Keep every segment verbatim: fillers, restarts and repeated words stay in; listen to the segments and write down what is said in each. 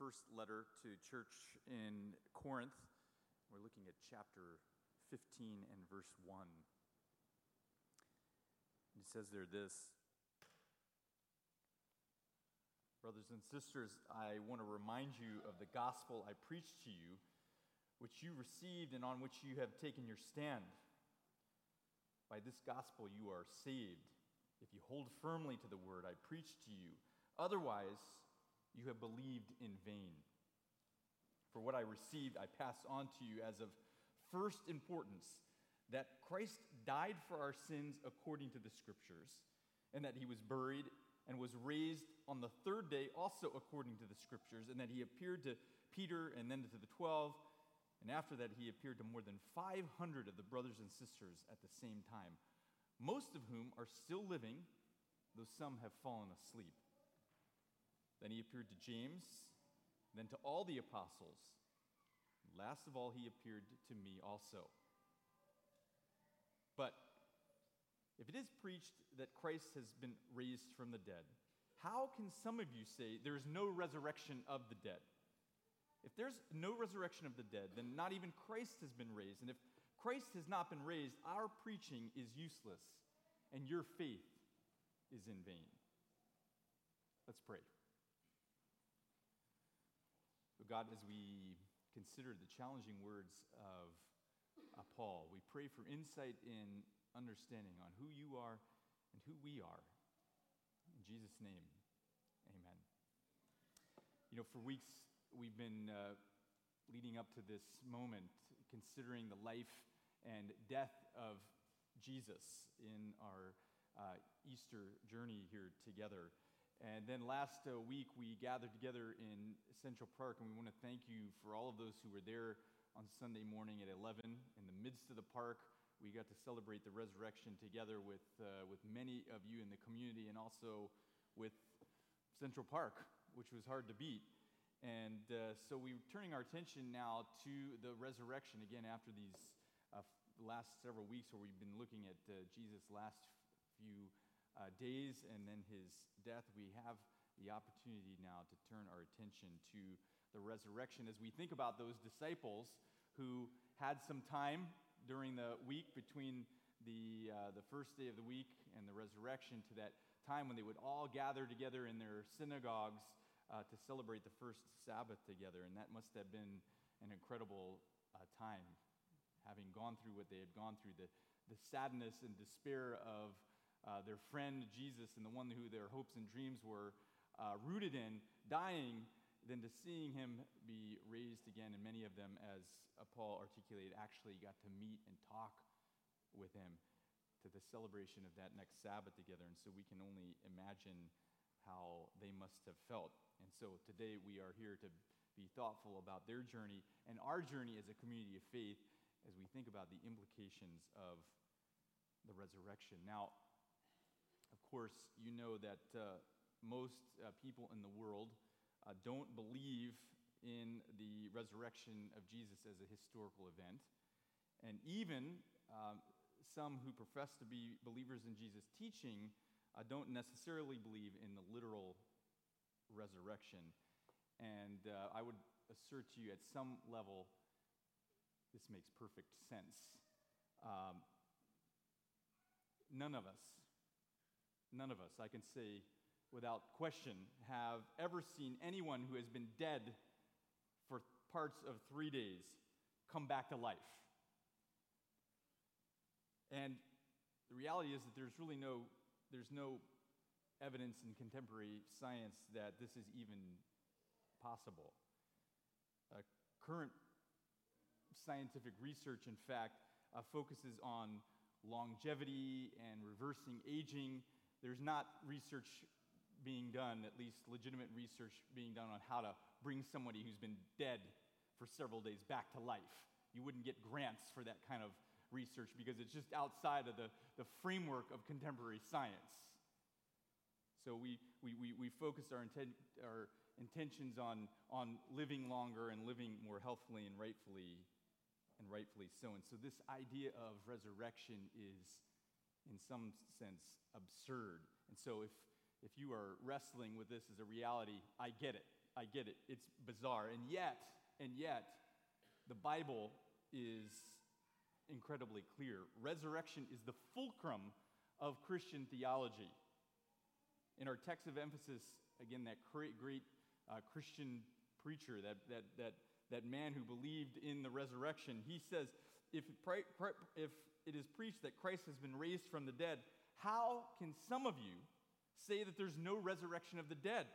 first letter to church in Corinth. We're looking at chapter fifteen and verse one. It says there this: brothers and sisters, I want to remind you of the gospel I preached to you, which you received and on which you have taken your stand. By this gospel you are saved, if you hold firmly to the word I preached to you. Otherwise, you have believed in vain. For what I received, I pass on to you as of first importance, that Christ died for our sins according to the Scriptures, and that he was buried and was raised on the third day also according to the Scriptures, and that he appeared to Peter and then to the twelve, and after that he appeared to more than five hundred of the brothers and sisters at the same time, most of whom are still living, though some have fallen asleep. Then he appeared to James, then to all the apostles. Last of all, he appeared to me also. But if it is preached that Christ has been raised from the dead, how can some of you say there is no resurrection of the dead? If there's no resurrection of the dead, then not even Christ has been raised. And if Christ has not been raised, our preaching is useless, and your faith is in vain. Let's pray. So God, as we consider the challenging words of uh, Paul, we pray for insight in understanding on who you are and who we are. In Jesus' name, amen. You know, for weeks we've been uh, leading up to this moment, considering the life and death of Jesus in our uh, Easter journey here together. And then last uh, week, we gathered together in Central Park, and we want to thank you for all of those who were there on Sunday morning at eleven. In the midst of the park, we got to celebrate the resurrection together with uh, with many of you in the community and also with Central Park, which was hard to beat. And uh, so we're turning our attention now to the resurrection, again, after these uh, last several weeks where we've been looking at uh, Jesus' last few Uh, days and then his death. We have the opportunity now to turn our attention to the resurrection as we think about those disciples who had some time during the week between the uh, the first day of the week and the resurrection to that time when they would all gather together in their synagogues uh, to celebrate the first Sabbath together. And that must have been an incredible uh, time, having gone through what they had gone through, the, the sadness and despair of Uh, their friend Jesus and the one who their hopes and dreams were uh, rooted in, dying, then to seeing him be raised again. And many of them, as Paul articulated, actually got to meet and talk with him to the celebration of that next Sabbath together. And so we can only imagine how they must have felt. And so today we are here to be thoughtful about their journey and our journey as a community of faith as we think about the implications of the resurrection. Now, of course, you know that uh, most uh, people in the world uh, don't believe in the resurrection of Jesus as a historical event. And even um, some who profess to be believers in Jesus' teaching uh, don't necessarily believe in the literal resurrection. And uh, I would assert to you at some level, this makes perfect sense. Um, none of us. None of us, I can say without question, have ever seen anyone who has been dead for parts of three days come back to life. And the reality is that there's really no, there's no evidence in contemporary science that this is even possible. Uh, current scientific research, in fact, uh, focuses on longevity and reversing aging. There's not research being done, at least legitimate research being done on how to bring somebody who's been dead for several days back to life. You wouldn't get grants for that kind of research because it's just outside of the, the framework of contemporary science. So we we, we, we focus our, inten- our intentions on, on living longer and living more healthfully and rightfully and rightfully so. And so this idea of resurrection is in some sense, absurd. And so if if you are wrestling with this as a reality, I get it. I get it. It's bizarre. And yet, and yet, the Bible is incredibly clear. Resurrection is the fulcrum of Christian theology. In our text of emphasis, again, that great, great uh, Christian preacher, that that that that man who believed in the resurrection, he says, if if it is preached that Christ has been raised from the dead, how can some of you say that there's no resurrection of the dead?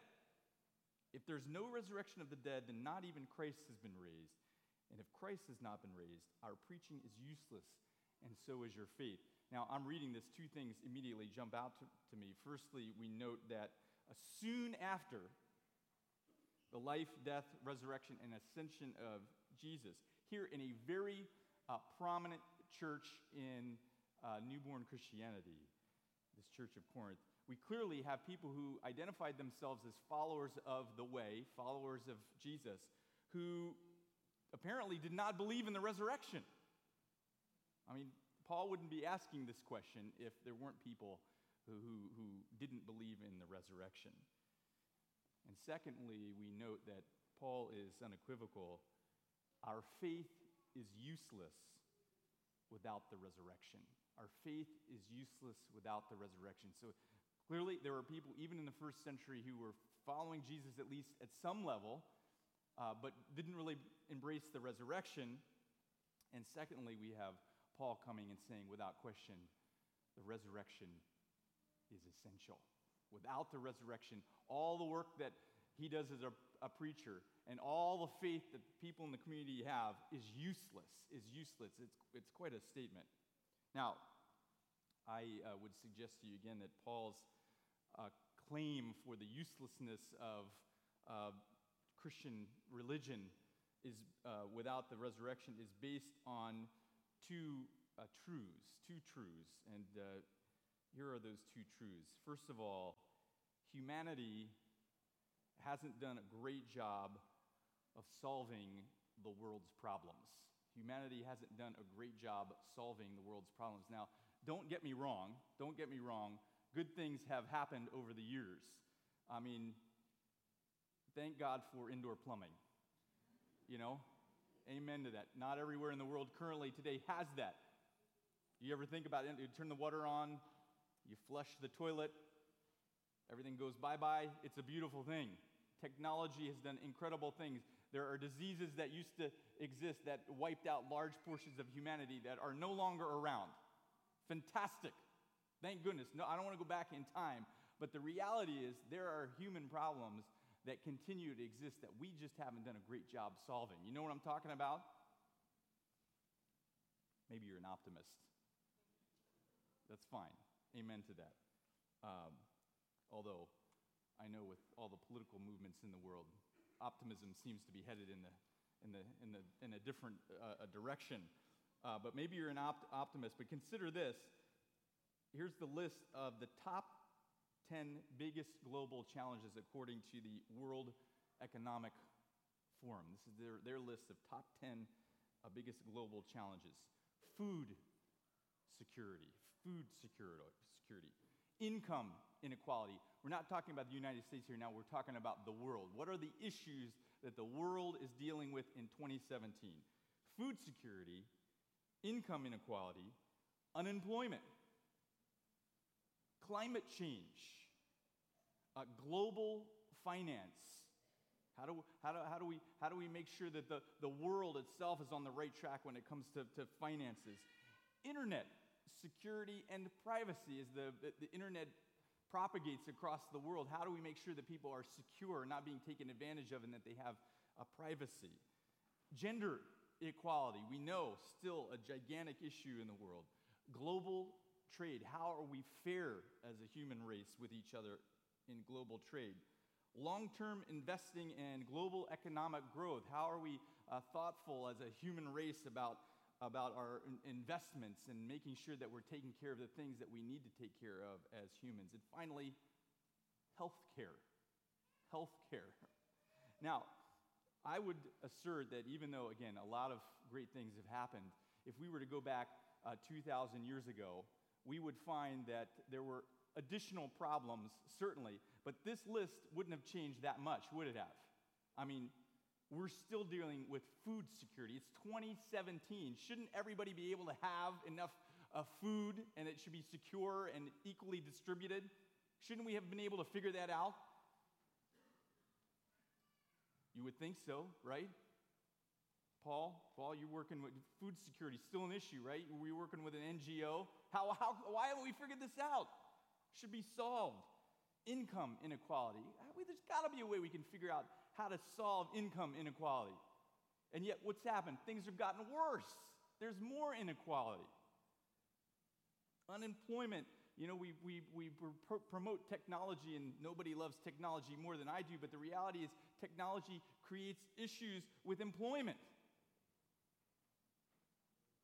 If there's no resurrection of the dead, then not even Christ has been raised. And if Christ has not been raised, our preaching is useless, and so is your faith. Now, I'm reading this, two things immediately jump out to, to me. Firstly, we note that uh, soon after the life, death, resurrection, and ascension of Jesus, here in a very uh, prominent church in uh, newborn Christianity, this Church of Corinth, we clearly have people who identified themselves as followers of the way, followers of Jesus, who apparently did not believe in the resurrection. I mean, Paul wouldn't be asking this question if there weren't people who, who, who didn't believe in the resurrection. And secondly, we note that Paul is unequivocal. Our faith is useless without the resurrection. Our faith is useless without the resurrection. So clearly, there were people, even in the first century, who were following Jesus at least at some level, uh, but didn't really embrace the resurrection. And secondly, we have Paul coming and saying, without question, the resurrection is essential. Without the resurrection, all the work that he does as a, a preacher and all the faith that people in the community have is useless, is useless. It's, it's quite a statement. Now, I uh, would suggest to you again that Paul's uh, claim for the uselessness of uh, Christian religion is uh, without the resurrection is based on two uh, truths, two truths, and uh, here are those two truths. First of all, humanity hasn't done a great job of solving the world's problems. Humanity hasn't done a great job solving the world's problems. Now, don't get me wrong, don't get me wrong, good things have happened over the years. I mean, thank God for indoor plumbing, you know? Amen to that. Not everywhere in the world currently today has that. You ever think about it? You turn the water on, you flush the toilet, everything goes bye-bye. It's a beautiful thing. Technology has done incredible things. There are diseases that used to exist that wiped out large portions of humanity that are no longer around. Fantastic. Thank goodness. No, I don't want to go back in time, but the reality is there are human problems that continue to exist that we just haven't done a great job solving. You know what I'm talking about? Maybe you're an optimist. That's fine. Amen to that. Um, although, I know with all the political movements in the world, optimism seems to be headed in the in the in the in a different uh, a direction. Uh, but maybe you're an opt- optimist. But consider this. Here's the list of the top ten biggest global challenges according to the World Economic Forum. This is their, their list of top ten uh, biggest global challenges. Food security, food security, income inequality. We're not talking about the United States here now, we're talking about the world. What are the issues that the world is dealing with in twenty seventeen? Food security, income inequality, unemployment, climate change, uh, global finance. How do how do how do we how do we make sure that the, the world itself is on the right track when it comes to, to finances? Internet security and privacy as the, the the internet propagates across the world. How do we make sure that people are secure, not being taken advantage of, and that they have a privacy? Gender equality, we know, still a gigantic issue in the world. Global trade. How are we fair as a human race with each other in global trade? Long-term investing and global economic growth. How are we uh, thoughtful as a human race about, about our in- investments and making sure that we're taking care of the things that we need to take care of as humans? And finally, healthcare. Healthcare. Now, I would assert that even though, again, a lot of great things have happened, if we were to go back uh, two thousand years ago, we would find that there were additional problems, certainly, but this list wouldn't have changed that much, would it have? I mean, we're still dealing with food security. It's twenty seventeen. Shouldn't everybody be able to have enough uh, food, and it should be secure and equally distributed? Shouldn't we have been able to figure that out? You would think so, right? Paul, Paul, you're working with food security. Still an issue, right? We're working with an N G O. How, how, why haven't we figured this out? Should be solved. Income inequality. There's got to be a way we can figure out how to solve income inequality. And yet, what's happened? Things have gotten worse. There's more inequality. Unemployment. You know, we we we pr- promote technology, and nobody loves technology more than I do, but the reality is technology creates issues with employment.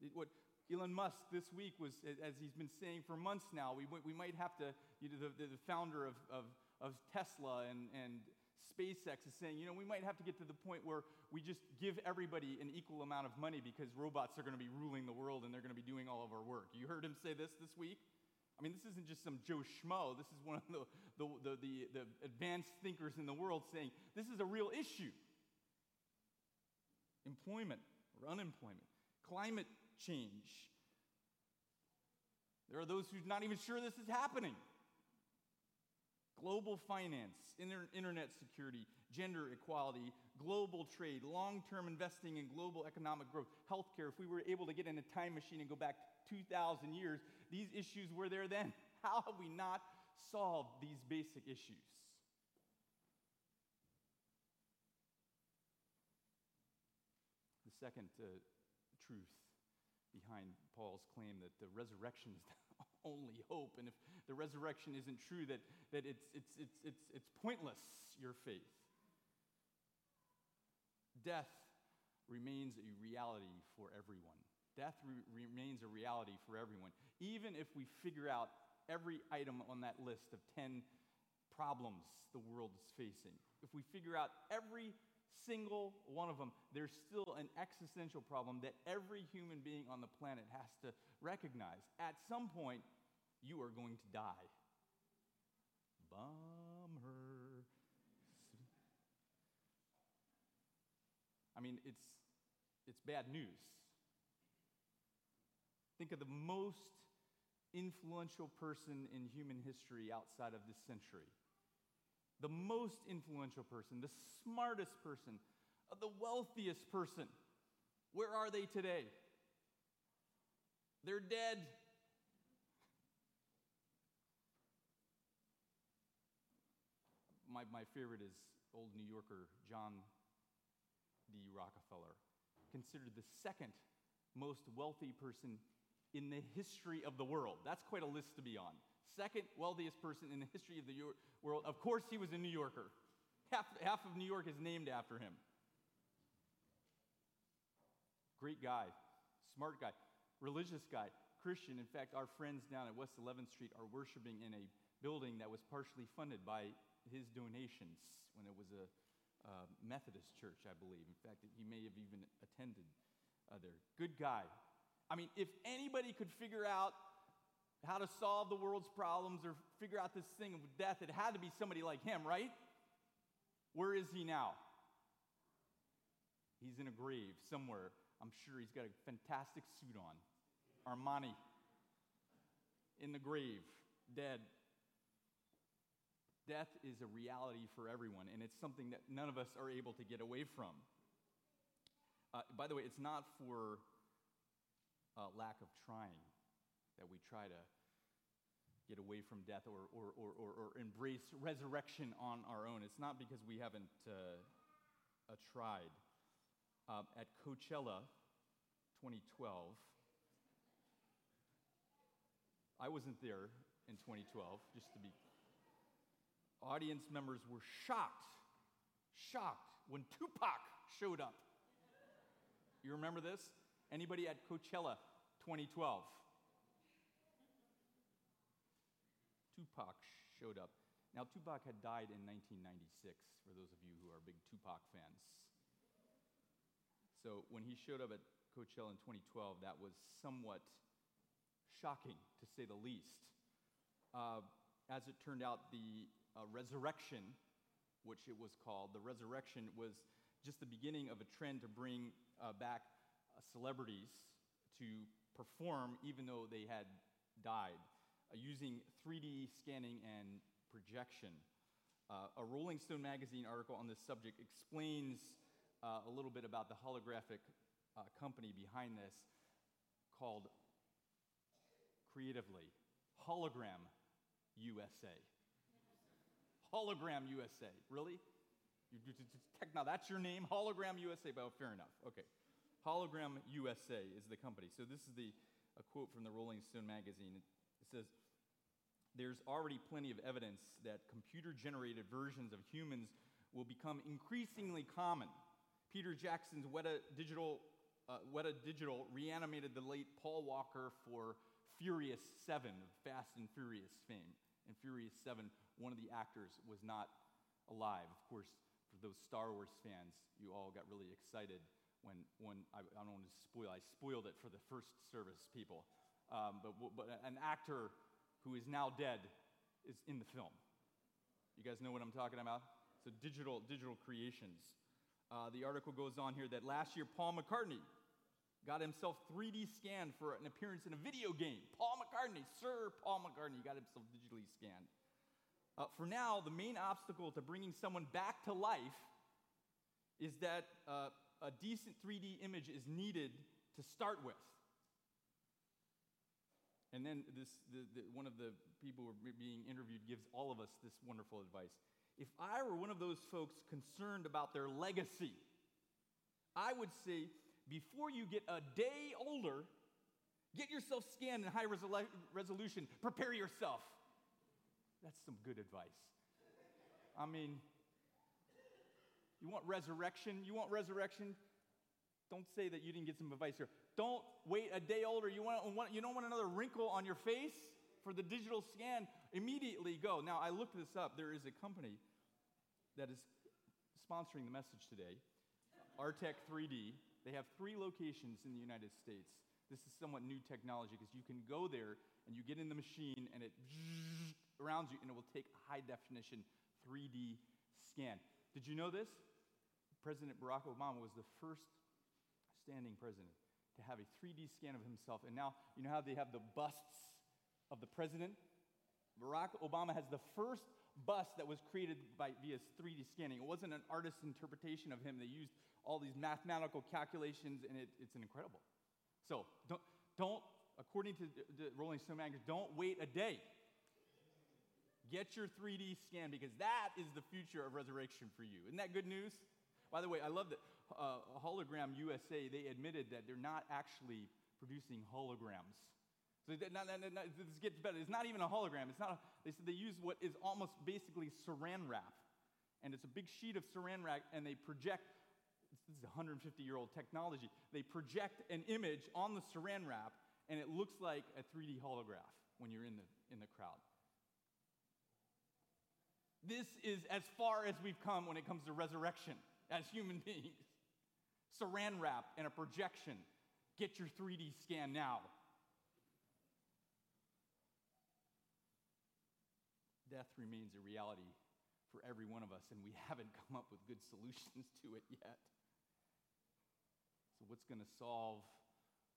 It, what Elon Musk this week was, as he's been saying for months now, we we might have to, you know, the, the founder of, of, of Tesla and, and SpaceX is saying, you know, we might have to get to the point where we just give everybody an equal amount of money because robots are going to be ruling the world and they're going to be doing all of our work. You heard him say this this week? I mean, this isn't just some Joe Schmo. This is one of the, the, the, the advanced thinkers in the world saying, this is a real issue. Employment or unemployment. Climate change. There are those who're not even sure this is happening. Global finance, inter- internet security, gender equality, global trade, long-term investing in global economic growth, healthcare. If we were able to get in a time machine and go back two thousand years, these issues were there then. How have we not solved these basic issues? The second uh, truth behind Paul's claim that the resurrection is the only hope, and if the resurrection isn't true, that, that it's, it's, it's, it's, it's pointless, your faith. Death remains a reality for everyone. Death re- remains a reality for everyone. Even if we figure out every item on that list of ten problems the world is facing, if we figure out every single one of them, there's still an existential problem that every human being on the planet has to recognize. At some point, you are going to die. Bummer. I mean, it's it's bad news. Think of the most influential person in human history outside of this century. The most influential person, the smartest person, the wealthiest person. Where are they today? They're dead. My, my favorite is old New Yorker John D. Rockefeller, considered the second most wealthy person in the history of the world. That's quite a list to be on. Second wealthiest person in the history of the world. Of course he was a New Yorker. Half, half of New York is named after him. Great guy, smart guy, religious guy, Christian. In fact, our friends down at West eleventh Street are worshiping in a building that was partially funded by his donations when it was a, a Methodist church, I believe. In fact, he may have even attended uh, there. Good guy. I mean, if anybody could figure out how to solve the world's problems or figure out this thing of death, it had to be somebody like him, right? Where is he now? He's in a grave somewhere. I'm sure he's got a fantastic suit on. Armani. In the grave. Dead. Death is a reality for everyone, and it's something that none of us are able to get away from. Uh, by the way, it's not for uh, lack of trying that we try to get away from death or or, or, or, or embrace resurrection on our own. It's not because we haven't uh, uh, tried. Uh, at Coachella twenty twelve, I wasn't there in twenty twelve, just to be. Audience members were shocked, shocked when Tupac showed up. You remember this? Anybody at Coachella twenty twelve? Tupac showed up. Now, Tupac had died in nineteen ninety-six, for those of you who are big Tupac fans. So when he showed up at Coachella in twenty twelve, that was somewhat shocking, to say the least. Uh, as it turned out, the uh, resurrection which it was called. The resurrection was just the beginning of a trend to bring uh, back uh, celebrities to perform even though they had died, uh, using three D scanning and projection. Uh, a Rolling Stone magazine article on this subject explains uh, a little bit about the holographic uh, company behind this, called, creatively, Hologram U S A. Hologram U S A, really? Now that's your name, Hologram U S A. Well, fair enough. Okay, Hologram U S A is the company. So this is the a quote from the Rolling Stone magazine. It says, "There's already plenty of evidence that computer-generated versions of humans will become increasingly common. Peter Jackson's Weta Digital, uh, Weta Digital reanimated the late Paul Walker for Furious seven, Fast and Furious fame. In Furious seven, one of the actors was not alive. Of course, for those Star Wars fans, you all got really excited when, when I, I don't want to spoil, I spoiled it for the first service people. Um, but, but an actor who is now dead is in the film. You guys know what I'm talking about? So digital, digital creations. Uh, the article goes on here that last year, Paul McCartney got himself three D scanned for an appearance in a video game. Paul McCartney, Sir Paul McCartney, got himself digitally scanned. Uh, for now, the main obstacle to bringing someone back to life is that uh, a decent three D image is needed to start with. And then this, the, the, one of the people who are being interviewed gives all of us this wonderful advice. If I were one of those folks concerned about their legacy, I would say, before you get a day older, get yourself scanned in high resolu- resolution. Prepare yourself. That's some good advice. I mean, you want resurrection? You want resurrection? Don't say that you didn't get some advice here. Don't wait a day older. You want? You don't want another wrinkle on your face for the digital scan. Immediately go. Now, I looked this up. There is a company that is sponsoring the message today, Artec three D. They have three locations in the United States. This is somewhat new technology because you can go there and you get in the machine and it around you and it will take a high definition three D scan. Did you know this? President Barack Obama was the first standing president to have a three D scan of himself. And now, you know how they have the busts of the president? Barack Obama has the first bust that was created by via three D scanning. It wasn't an artist's interpretation of him. They used all these mathematical calculations, and it, it's incredible. So don't, don't according to the Rolling Stone magazine, don't wait a day. Get your three D scan, because that is the future of resurrection for you. Isn't that good news? By the way, I love that uh, Hologram U S A, they admitted that they're not actually producing holograms. So not, not, not, this gets better. It's not even a hologram. It's not. A, they said they use what is almost basically saran wrap, and it's a big sheet of saran wrap, and they project. This is one hundred fifty-year-old technology. They project an image on the saran wrap, and it looks like a three D holograph when you're in the in the crowd. This is as far as we've come when it comes to resurrection as human beings. Saran wrap and a projection. Get your three D scan now. Death remains a reality for every one of us, and we haven't come up with good solutions to it yet. So what's going to solve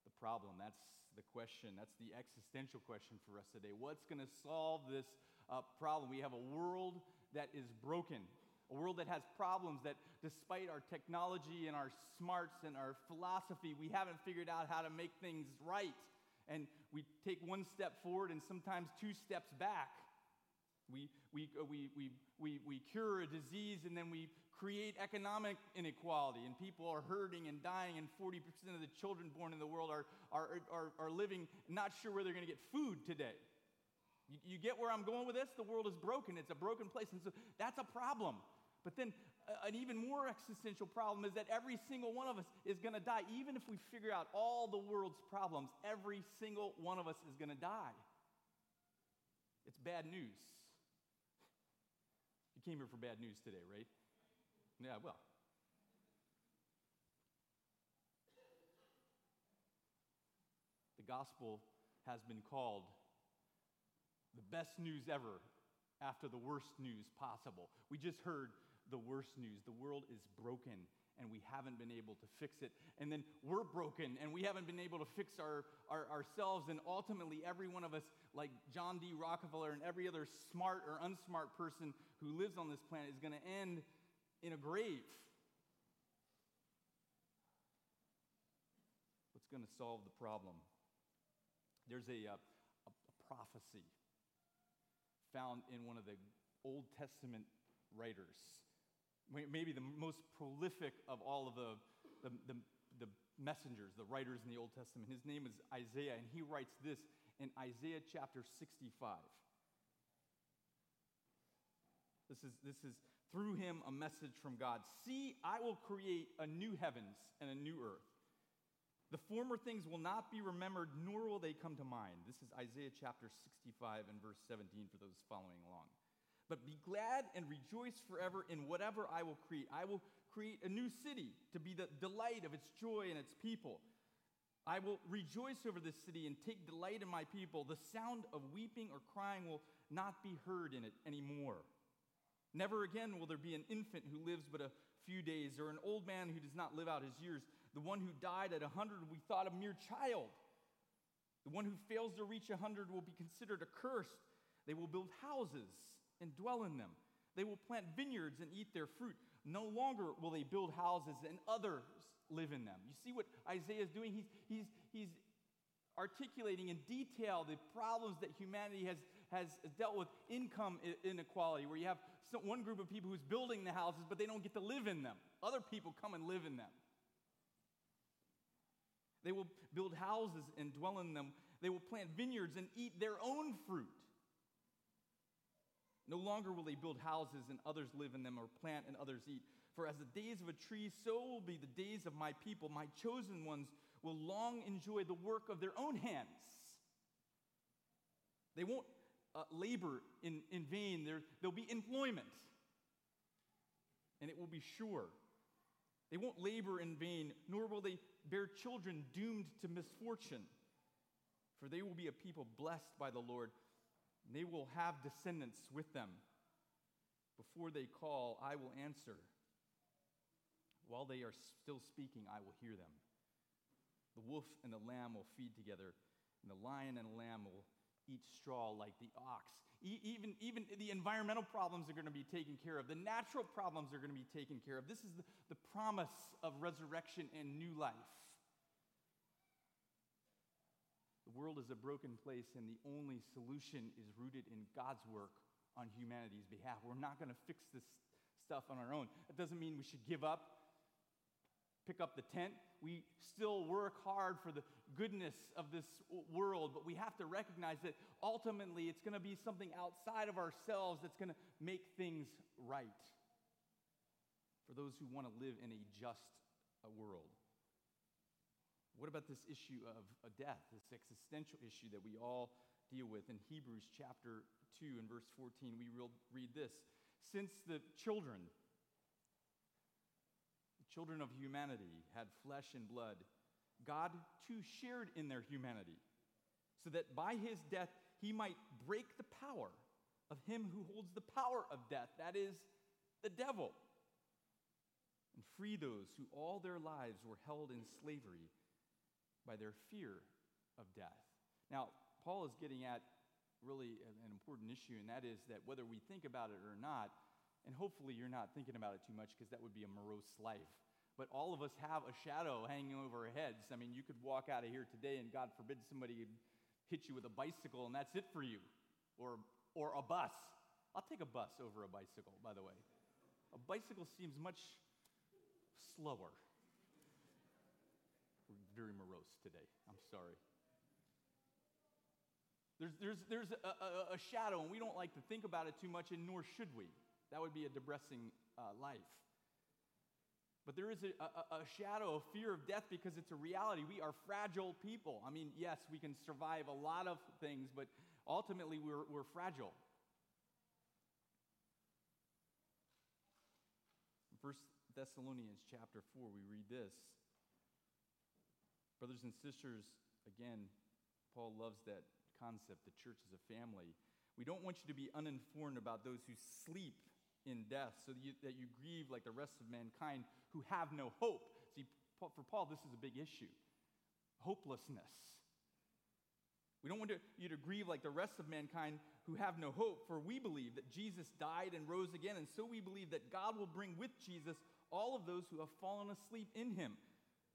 the problem? That's the question. That's the existential question for us today. What's going to solve this uh, problem? We have a world that is broken, a world that has problems that, despite our technology and our smarts and our philosophy, we haven't figured out how to make things right. And we take one step forward and sometimes two steps back. We we we we we we cure a disease and then we create economic inequality, and people are hurting and dying, and forty percent of the children born in the world are are are, are living not sure where they're going to get food today. You, you get where I'm going with this? The world is broken. It's a broken place, and so that's a problem. But then uh, an even more existential problem is that every single one of us is going to die. Even if we figure out all the world's problems, every single one of us is going to die. It's bad news. You came here for bad news today, right? Yeah, well. The gospel has been called the best news ever after the worst news possible. We just heard the worst news. The world is broken, and we haven't been able to fix it. And then we're broken, and we haven't been able to fix our, our ourselves. And ultimately, every one of us, like John D. Rockefeller and every other smart or unsmart person who lives on this planet, is going to end in a grave. What's going to solve the problem? There's a, a, a prophecy found in one of the Old Testament writers, maybe the most prolific of all of the, the, the, the messengers, the writers in the Old Testament. His name is Isaiah, and he writes this in Isaiah chapter sixty-five. This is, this is through him a message from God. "See, I will create a new heavens and a new earth. The former things will not be remembered, nor will they come to mind." This is Isaiah chapter sixty-five and verse seventeen for those following along. "But be glad and rejoice forever in whatever I will create. I will create a new city to be the delight of its joy and its people. I will rejoice over this city and take delight in my people. The sound of weeping or crying will not be heard in it anymore. Never again will there be an infant who lives but a few days, or an old man who does not live out his years. The one who died at a hundred will be thought a mere child. The one who fails to reach a hundred will be considered accursed. They will build houses and dwell in them. They will plant vineyards and eat their fruit. No longer will they build houses and others live in them." You see what Isaiah is doing? He's, he's, he's articulating in detail the problems that humanity has, has dealt with. Income inequality, where you have some, one group of people who's building the houses, but they don't get to live in them. Other people come and live in them. "They will build houses and dwell in them. They will plant vineyards and eat their own fruit. No longer will they build houses and others live in them, or plant and others eat. For as the days of a tree, so will be the days of my people. My chosen ones will long enjoy the work of their own hands. They won't uh, labor in, in vain. There, there'll be employment, and it will be sure. They won't labor in vain, nor will they bear children doomed to misfortune. For they will be a people blessed by the Lord. And they will have descendants with them. Before they call, I will answer. While they are still speaking, I will hear them. The wolf and the lamb will feed together, and the lion and the lamb will eat straw like the ox." E- even, even the environmental problems are going to be taken care of. The natural problems are going to be taken care of. This is the, the promise of resurrection and new life. The world is a broken place, and the only solution is rooted in God's work on humanity's behalf. We're not going to fix this stuff on our own. That doesn't mean we should give up, pick up the tent. We still work hard for the goodness of this world, but we have to recognize that ultimately it's going to be something outside of ourselves that's going to make things right for those who want to live in a just world. What about this issue of death, this existential issue that we all deal with? In Hebrews chapter two and verse fourteen, we read this: "Since the children, the children of humanity had flesh and blood, God too shared in their humanity, so that by his death he might break the power of him who holds the power of death, that is, the devil, and free those who all their lives were held in slavery by their fear of death." Now, Paul is getting at really an important issue, and that is that whether we think about it or not, and hopefully you're not thinking about it too much because that would be a morose life, but all of us have a shadow hanging over our heads. I mean, you could walk out of here today and God forbid somebody could hit you with a bicycle and that's it for you, or or a bus. I'll take a bus over a bicycle, by the way. A bicycle seems much slower. We're very morose today. I'm sorry. There's there's there's a, a, a shadow, and we don't like to think about it too much, and nor should we. That would be a depressing uh, life. But there is a, a, a shadow of fear of death because it's a reality. We are fragile people. I mean, yes, we can survive a lot of things, but ultimately we're we're fragile. First Thessalonians chapter four, we read this. Brothers and sisters, again, Paul loves that concept. The church is a family. "We don't want you to be uninformed about those who sleep in death, so that you, that you grieve like the rest of mankind who have no hope. See, for Paul, this is a big issue. Hopelessness. We don't want to, you to grieve like the rest of mankind who have no hope, for we believe that Jesus died and rose again, and so we believe that God will bring with Jesus all of those who have fallen asleep in him.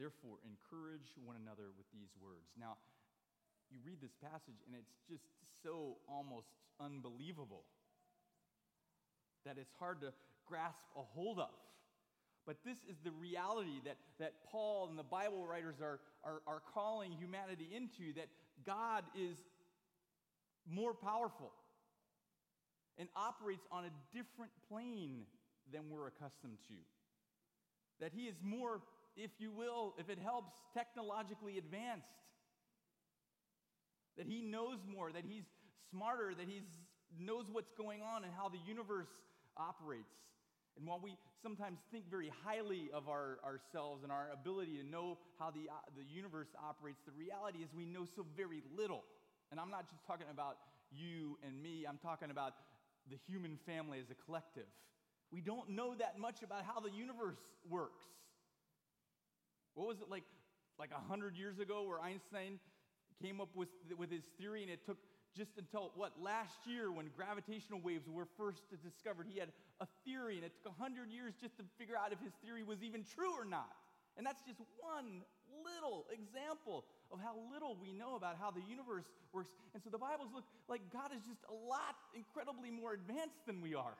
Therefore, encourage one another with these words. Now, you read this passage, and it's just so almost unbelievable that it's hard to grasp a hold of. But this is the reality that, that Paul and the Bible writers are, are, are calling humanity into, that God is more powerful and operates on a different plane than we're accustomed to. That he is more, if you will, if it helps, technologically advanced. That he knows more, that he's smarter, that he knows what's going on and how the universe operates. And while we sometimes think very highly of our, ourselves and our ability to know how the, uh, the universe operates, the reality is we know so very little. And I'm not just talking about you and me. I'm talking about the human family as a collective. We don't know that much about how the universe works. What was it like like one hundred years ago where Einstein came up with, with his theory, and it took just until, what, last year when gravitational waves were first discovered? He had a theory, and it took one hundred years just to figure out if his theory was even true or not. And that's just one little example of how little we know about how the universe works. And so the Bible's look like God is just a lot incredibly more advanced than we are.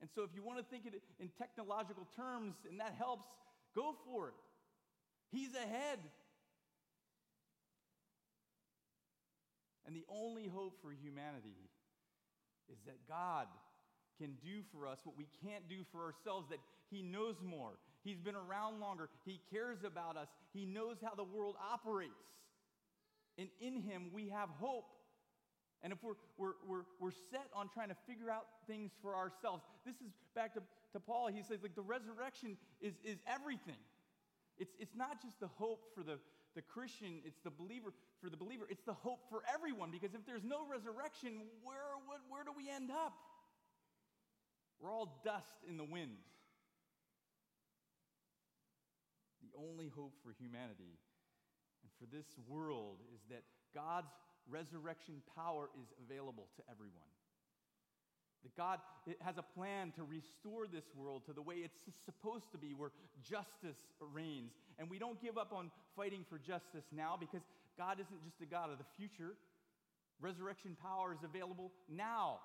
And so if you want to think it in technological terms, and that helps, go for it. He's ahead. And the only hope for humanity is that God can do for us what we can't do for ourselves, that he knows more, he's been around longer, he cares about us, he knows how the world operates. And in him we have hope. And if we're we're we're, we're set on trying to figure out things for ourselves, this is back to, to Paul. He says, like, the resurrection is, is everything. It's it's not just the hope for the The Christian, it's the believer, for the believer, it's the hope for everyone, because if there's no resurrection, where, where, where do we end up? We're all dust in the wind. The only hope for humanity and for this world is that God's resurrection power is available to everyone. That God has a plan to restore this world to the way it's supposed to be, where justice reigns. And we don't give up on fighting for justice now, because God isn't just a God of the future. Resurrection power is available now.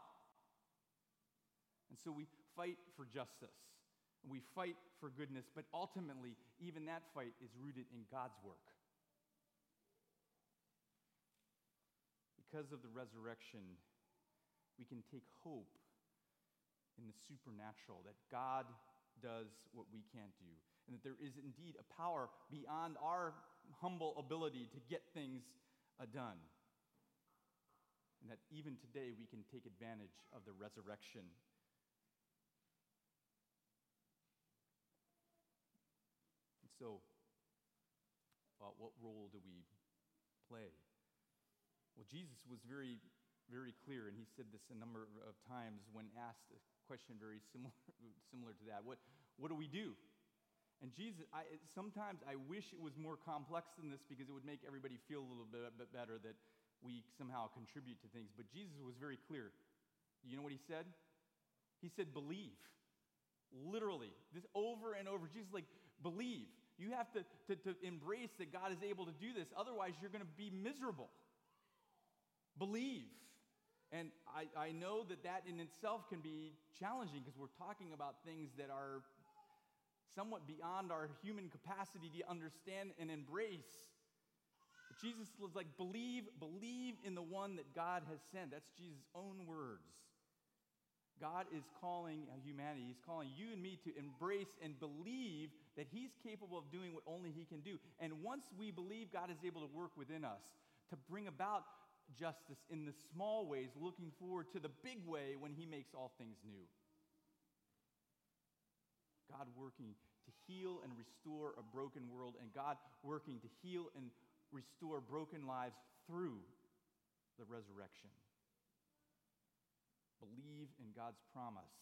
And so we fight for justice. And we fight for goodness. But ultimately, even that fight is rooted in God's work. Because of the resurrection, we can take hope in the supernatural, that God does what we can't do, and that there is indeed a power beyond our humble ability to get things done, and that even today we can take advantage of the resurrection. And so, uh, what role do we play? Well, Jesus was very Very clear, and he said this a number of times when asked a question very similar, similar to that. What, what do we do? And Jesus, I, sometimes I wish it was more complex than this, because it would make everybody feel a little bit, bit better that we somehow contribute to things. But Jesus was very clear. You know what he said? He said, "Believe." Literally, this over and over. Jesus, like, believe. You have to, to, to embrace that God is able to do this. Otherwise, you're going to be miserable. Believe. And I, I know that that in itself can be challenging, because we're talking about things that are somewhat beyond our human capacity to understand and embrace. But Jesus was like, believe, believe in the one that God has sent. That's Jesus' own words. God is calling humanity, he's calling you and me to embrace and believe that he's capable of doing what only he can do. And once we believe, God is able to work within us to bring about justice in the small ways, looking forward to the big way when he makes all things new. God working to heal and restore a broken world, and God working to heal and restore broken lives through the resurrection. Believe in God's promise.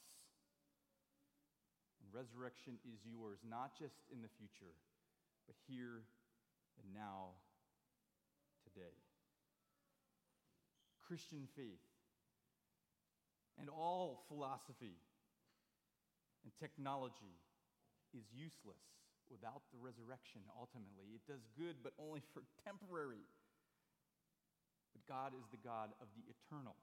And resurrection is yours, not just in the future, but here and now, today. Christian faith and all philosophy and technology is useless without the resurrection, ultimately. It does good, but only for temporary. But God is the God of the eternal.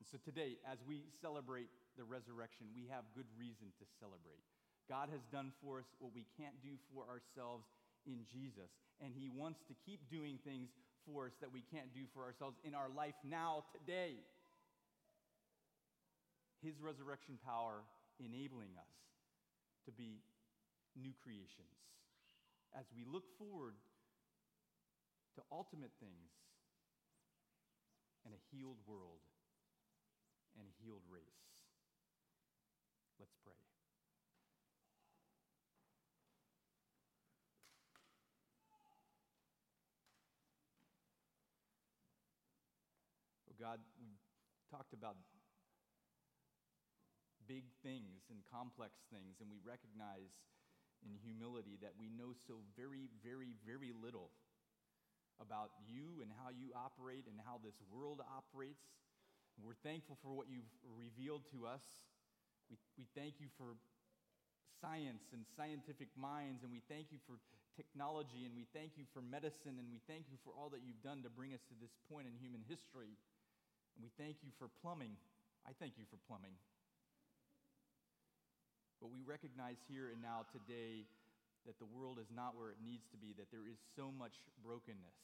And so today, as we celebrate the resurrection, we have good reason to celebrate. God has done for us what we can't do for ourselves in Jesus, and he wants to keep doing things for us that we can't do for ourselves in our life now, today. His resurrection power enabling us to be new creations. As we look forward to ultimate things and a healed world, and a healed race. Let's pray. Oh God, we talked about big things and complex things, and we recognize in humility that we know so very, very, very little about you and how you operate and how this world operates. We're thankful for what you've revealed to us. We, we thank you for science and scientific minds, and we thank you for technology, and we thank you for medicine, and we thank you for all that you've done to bring us to this point in human history. And we thank you for plumbing. I thank you for plumbing. But we recognize here and now today that the world is not where it needs to be, that there is so much brokenness.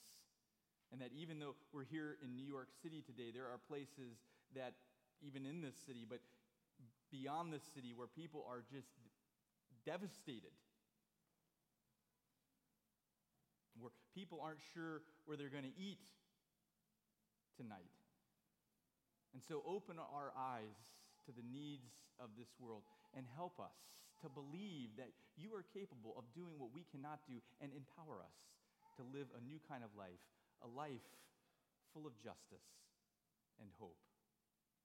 And that even though we're here in New York City today, there are places that, even in this city, but beyond this city, where people are just devastated. Where people aren't sure where they're going to eat tonight. And so open our eyes to the needs of this world and help us to believe that you are capable of doing what we cannot do and empower us to live a new kind of life. A life full of justice and hope.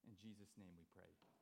In Jesus' name we pray.